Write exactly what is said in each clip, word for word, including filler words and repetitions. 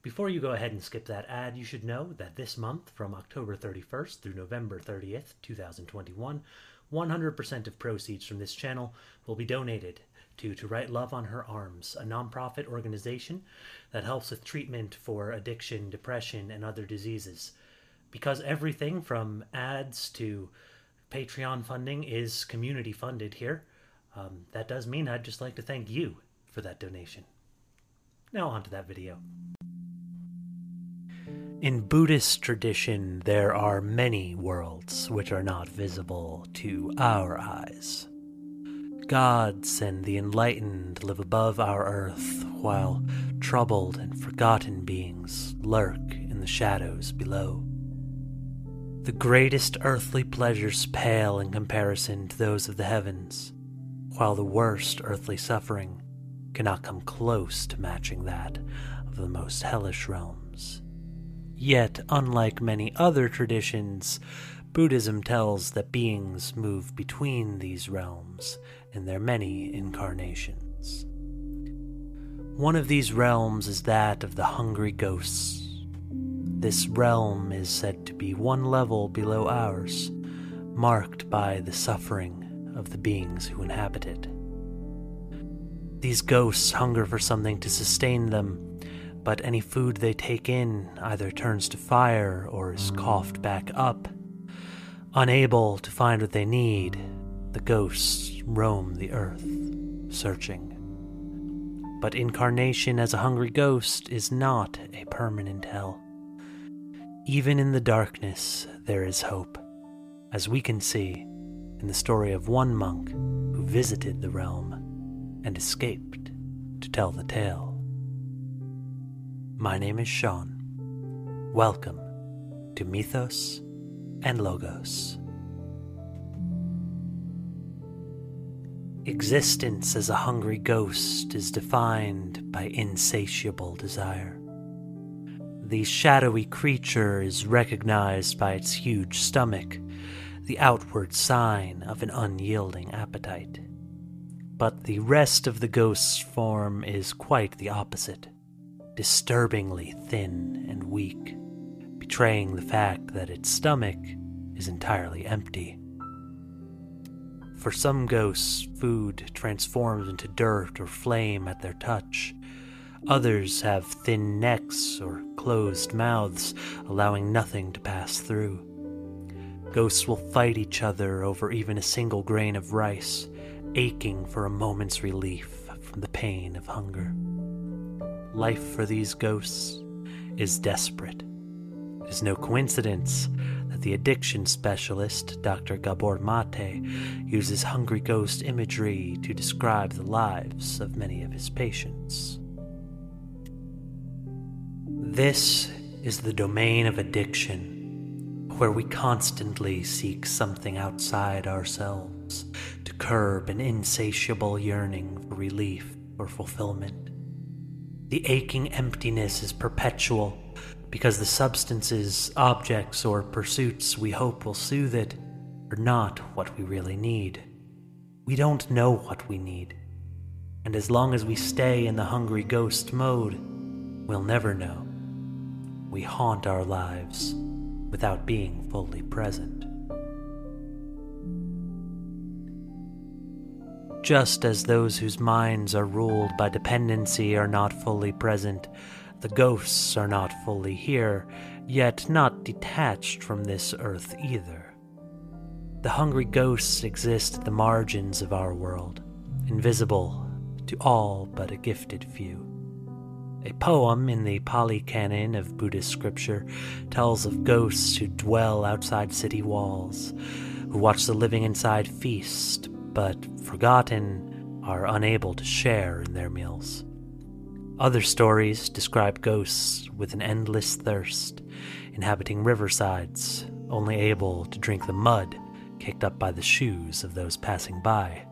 Before you go ahead and skip that ad, you should know that this month, from October thirty-first through November thirtieth, two thousand twenty-one, one hundred percent of proceeds from this channel will be donated to To Write Love on Her Arms, a nonprofit organization that helps with treatment for addiction, depression, and other diseases. Because everything from ads to Patreon funding is community funded here, um, that does mean I'd just like to thank you for that donation. Now on to that video. In Buddhist tradition, there are many worlds which are not visible to our eyes. Gods and the enlightened live above our earth, while troubled and forgotten beings lurk in the shadows below. The greatest earthly pleasures pale in comparison to those of the heavens, while the worst earthly suffering cannot come close to matching that of the most hellish realms. Yet, unlike many other traditions, Buddhism tells that beings move between these realms in their many incarnations. One of these realms is that of the hungry ghosts. This realm is said to be one level below ours, marked by the suffering of the beings who inhabit it. These ghosts hunger for something to sustain them, but any food they take in either turns to fire or is coughed back up. Unable to find what they need, the ghosts roam the earth, searching. But incarnation as a hungry ghost is not a permanent hell. Even in the darkness, there is hope, as we can see in the story of one monk who visited the realm and escaped to tell the tale. My name is Sean. Welcome to Mythos and Logos. Existence as a hungry ghost is defined by insatiable desire. The shadowy creature is recognized by its huge stomach, the outward sign of an unyielding appetite. But the rest of the ghost's form is quite the opposite, disturbingly thin and weak, betraying the fact that its stomach is entirely empty. For some ghosts, food transforms into dirt or flame at their touch. Others have thin necks or closed mouths, allowing nothing to pass through. Ghosts will fight each other over even a single grain of rice, aching for a moment's relief from the pain of hunger. Life for these ghosts is desperate. It is no coincidence that the addiction specialist, Doctor Gabor Mate, uses hungry ghost imagery to describe the lives of many of his patients. This is the domain of addiction, where we constantly seek something outside ourselves to curb an insatiable yearning for relief or fulfillment. The aching emptiness is perpetual because the substances, objects, or pursuits we hope will soothe it are not what we really need. We don't know what we need, and as long as we stay in the hungry ghost mode, we'll never know. We haunt our lives without being fully present. Just as those whose minds are ruled by dependency are not fully present, the ghosts are not fully here, yet not detached from this earth either. The hungry ghosts exist at the margins of our world, invisible to all but a gifted few. A poem in the Pali Canon of Buddhist scripture tells of ghosts who dwell outside city walls, who watch the living inside feast, but forgotten are unable to share in their meals. Other stories describe ghosts with an endless thirst, inhabiting riversides, only able to drink the mud kicked up by the shoes of those passing by.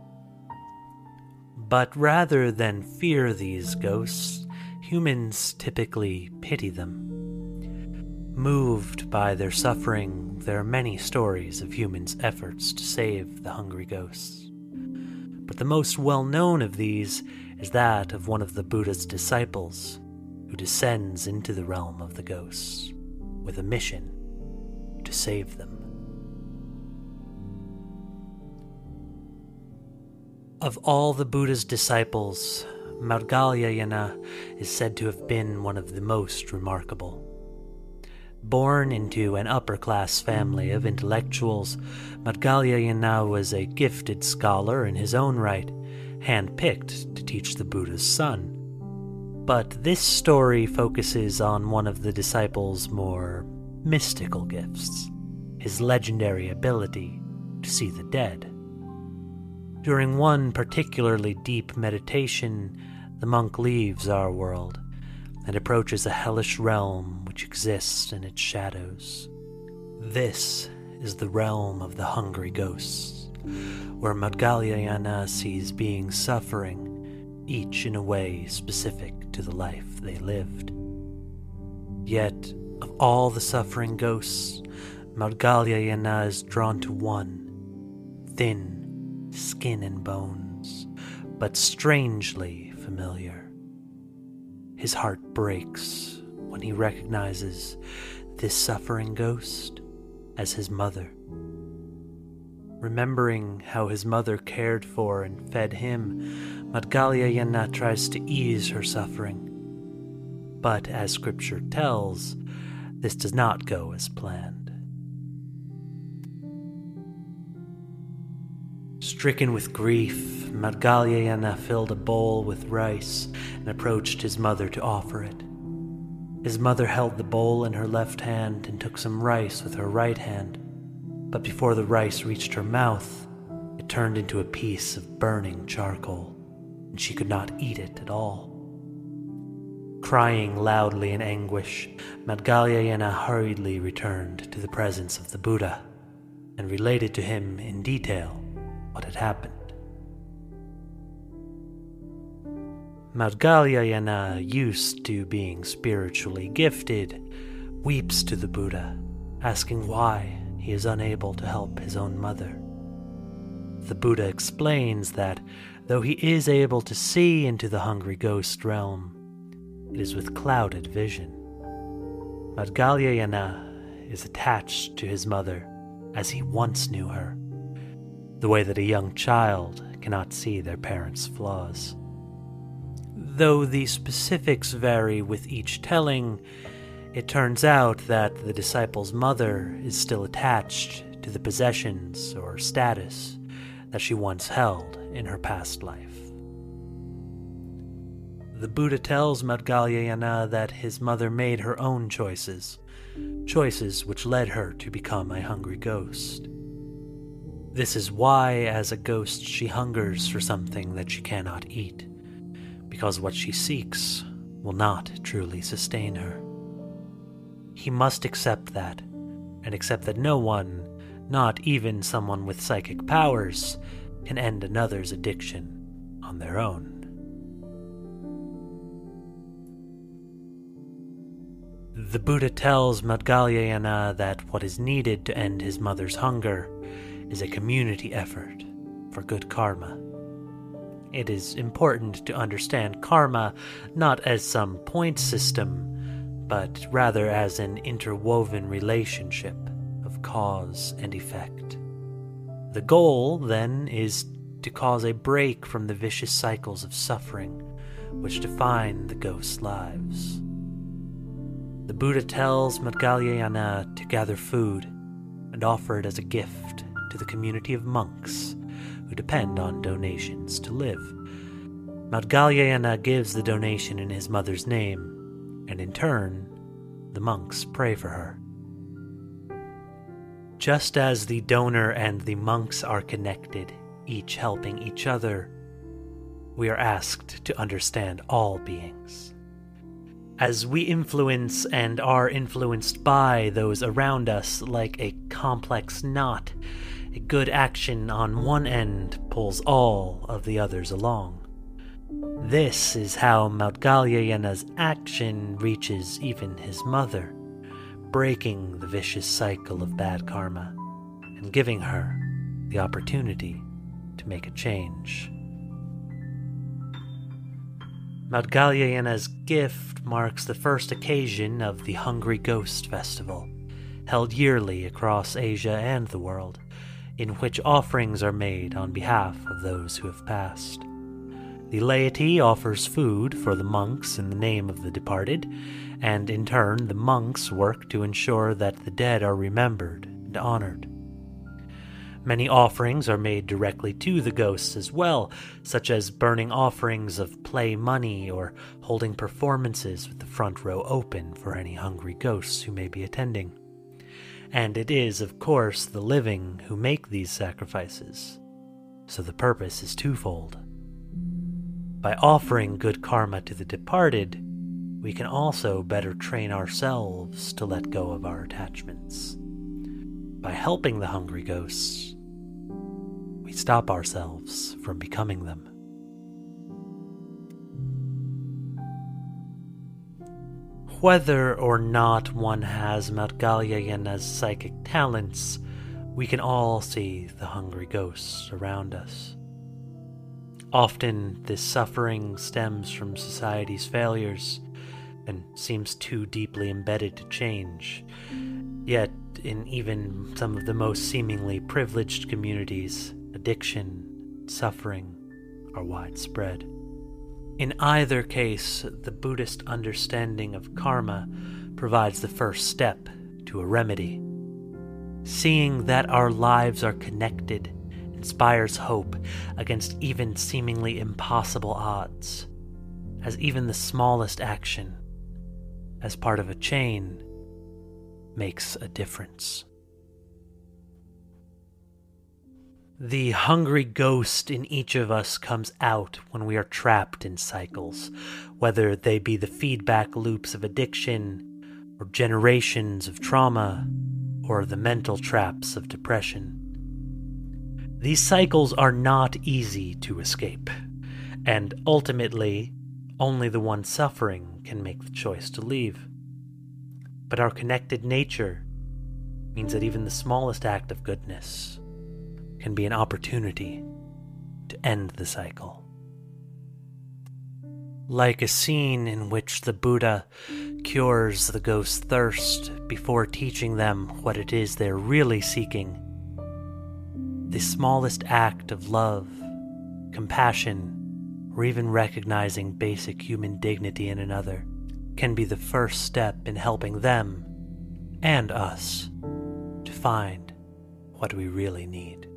But rather than fear these ghosts, humans typically pity them. Moved by their suffering, there are many stories of humans' efforts to save the hungry ghosts. But the most well-known of these is that of one of the Buddha's disciples, who descends into the realm of the ghosts with a mission to save them. Of all the Buddha's disciples, Maudgalyayana is said to have been one of the most remarkable. Born into an upper-class family of intellectuals, Maudgalyayana was a gifted scholar in his own right, handpicked to teach the Buddha's son. But this story focuses on one of the disciples' more mystical gifts, his legendary ability to see the dead. During one particularly deep meditation, the monk leaves our world and approaches a hellish realm which exists in its shadows. This is the realm of the hungry ghosts, where Maudgalyayana sees beings suffering, each in a way specific to the life they lived. Yet, of all the suffering ghosts, Maudgalyayana is drawn to one, thin, skin and bones, but strangely familiar. His heart breaks when he recognizes this suffering ghost as his mother. Remembering how his mother cared for and fed him, Maudgalyayana tries to ease her suffering. But as scripture tells, this does not go as planned. Stricken with grief, Maudgalyayana filled a bowl with rice and approached his mother to offer it. His mother held the bowl in her left hand and took some rice with her right hand, but before the rice reached her mouth, it turned into a piece of burning charcoal, and she could not eat it at all. Crying loudly in anguish, Maudgalyayana hurriedly returned to the presence of the Buddha and related to him in detail what had happened. Maudgalyayana, used to being spiritually gifted, weeps to the Buddha, asking why he is unable to help his own mother. The Buddha explains that, though he is able to see into the hungry ghost realm, it is with clouded vision. Maudgalyayana is attached to his mother as he once knew her, the way that a young child cannot see their parents' flaws. Though the specifics vary with each telling, it turns out that the disciple's mother is still attached to the possessions or status that she once held in her past life. The Buddha tells Maudgalyayana that his mother made her own choices, choices which led her to become a hungry ghost. This is why, as a ghost, she hungers for something that she cannot eat, because what she seeks will not truly sustain her. He must accept that, and accept that no one, not even someone with psychic powers, can end another's addiction on their own. The Buddha tells Maudgalyayana that what is needed to end his mother's hunger is a community effort for good karma. It is important to understand karma not as some point system, but rather as an interwoven relationship of cause and effect. The goal, then, is to cause a break from the vicious cycles of suffering which define the ghosts' lives. The Buddha tells Maudgalyayana to gather food and offer it as a gift to the community of monks who depend on donations to live. Maudgalyayana gives the donation in his mother's name, and in turn, the monks pray for her. Just as the donor and the monks are connected, each helping each other, we are asked to understand all beings. As we influence and are influenced by those around us like a complex knot, a good action on one end pulls all of the others along. This is how Maudgalyayana's action reaches even his mother, breaking the vicious cycle of bad karma and giving her the opportunity to make a change. Maudgalyayana's gift marks the first occasion of the Hungry Ghost Festival, held yearly across Asia and the world, in which offerings are made on behalf of those who have passed. The laity offers food for the monks in the name of the departed, and in turn the monks work to ensure that the dead are remembered and honored. Many offerings are made directly to the ghosts as well, such as burning offerings of play money or holding performances with the front row open for any hungry ghosts who may be attending. And it is, of course, the living who make these sacrifices, so the purpose is twofold. By offering good karma to the departed, we can also better train ourselves to let go of our attachments. By helping the hungry ghosts, we stop ourselves from becoming them. Whether or not one has Maudgalyayana's psychic talents, we can all see the hungry ghosts around us. Often, this suffering stems from society's failures and seems too deeply embedded to change. Yet, in even some of the most seemingly privileged communities, addiction, suffering are widespread. In either case, the Buddhist understanding of karma provides the first step to a remedy. Seeing that our lives are connected inspires hope against even seemingly impossible odds, as even the smallest action, as part of a chain, makes a difference. The hungry ghost in each of us comes out when we are trapped in cycles, whether they be the feedback loops of addiction, or generations of trauma, or the mental traps of depression. These cycles are not easy to escape, and ultimately, only the one suffering can make the choice to leave. But our connected nature means that even the smallest act of goodness can be an opportunity to end the cycle. Like a scene in which the Buddha cures the ghost's thirst before teaching them what it is they're really seeking, the smallest act of love, compassion, or even recognizing basic human dignity in another can be the first step in helping them and us to find what we really need.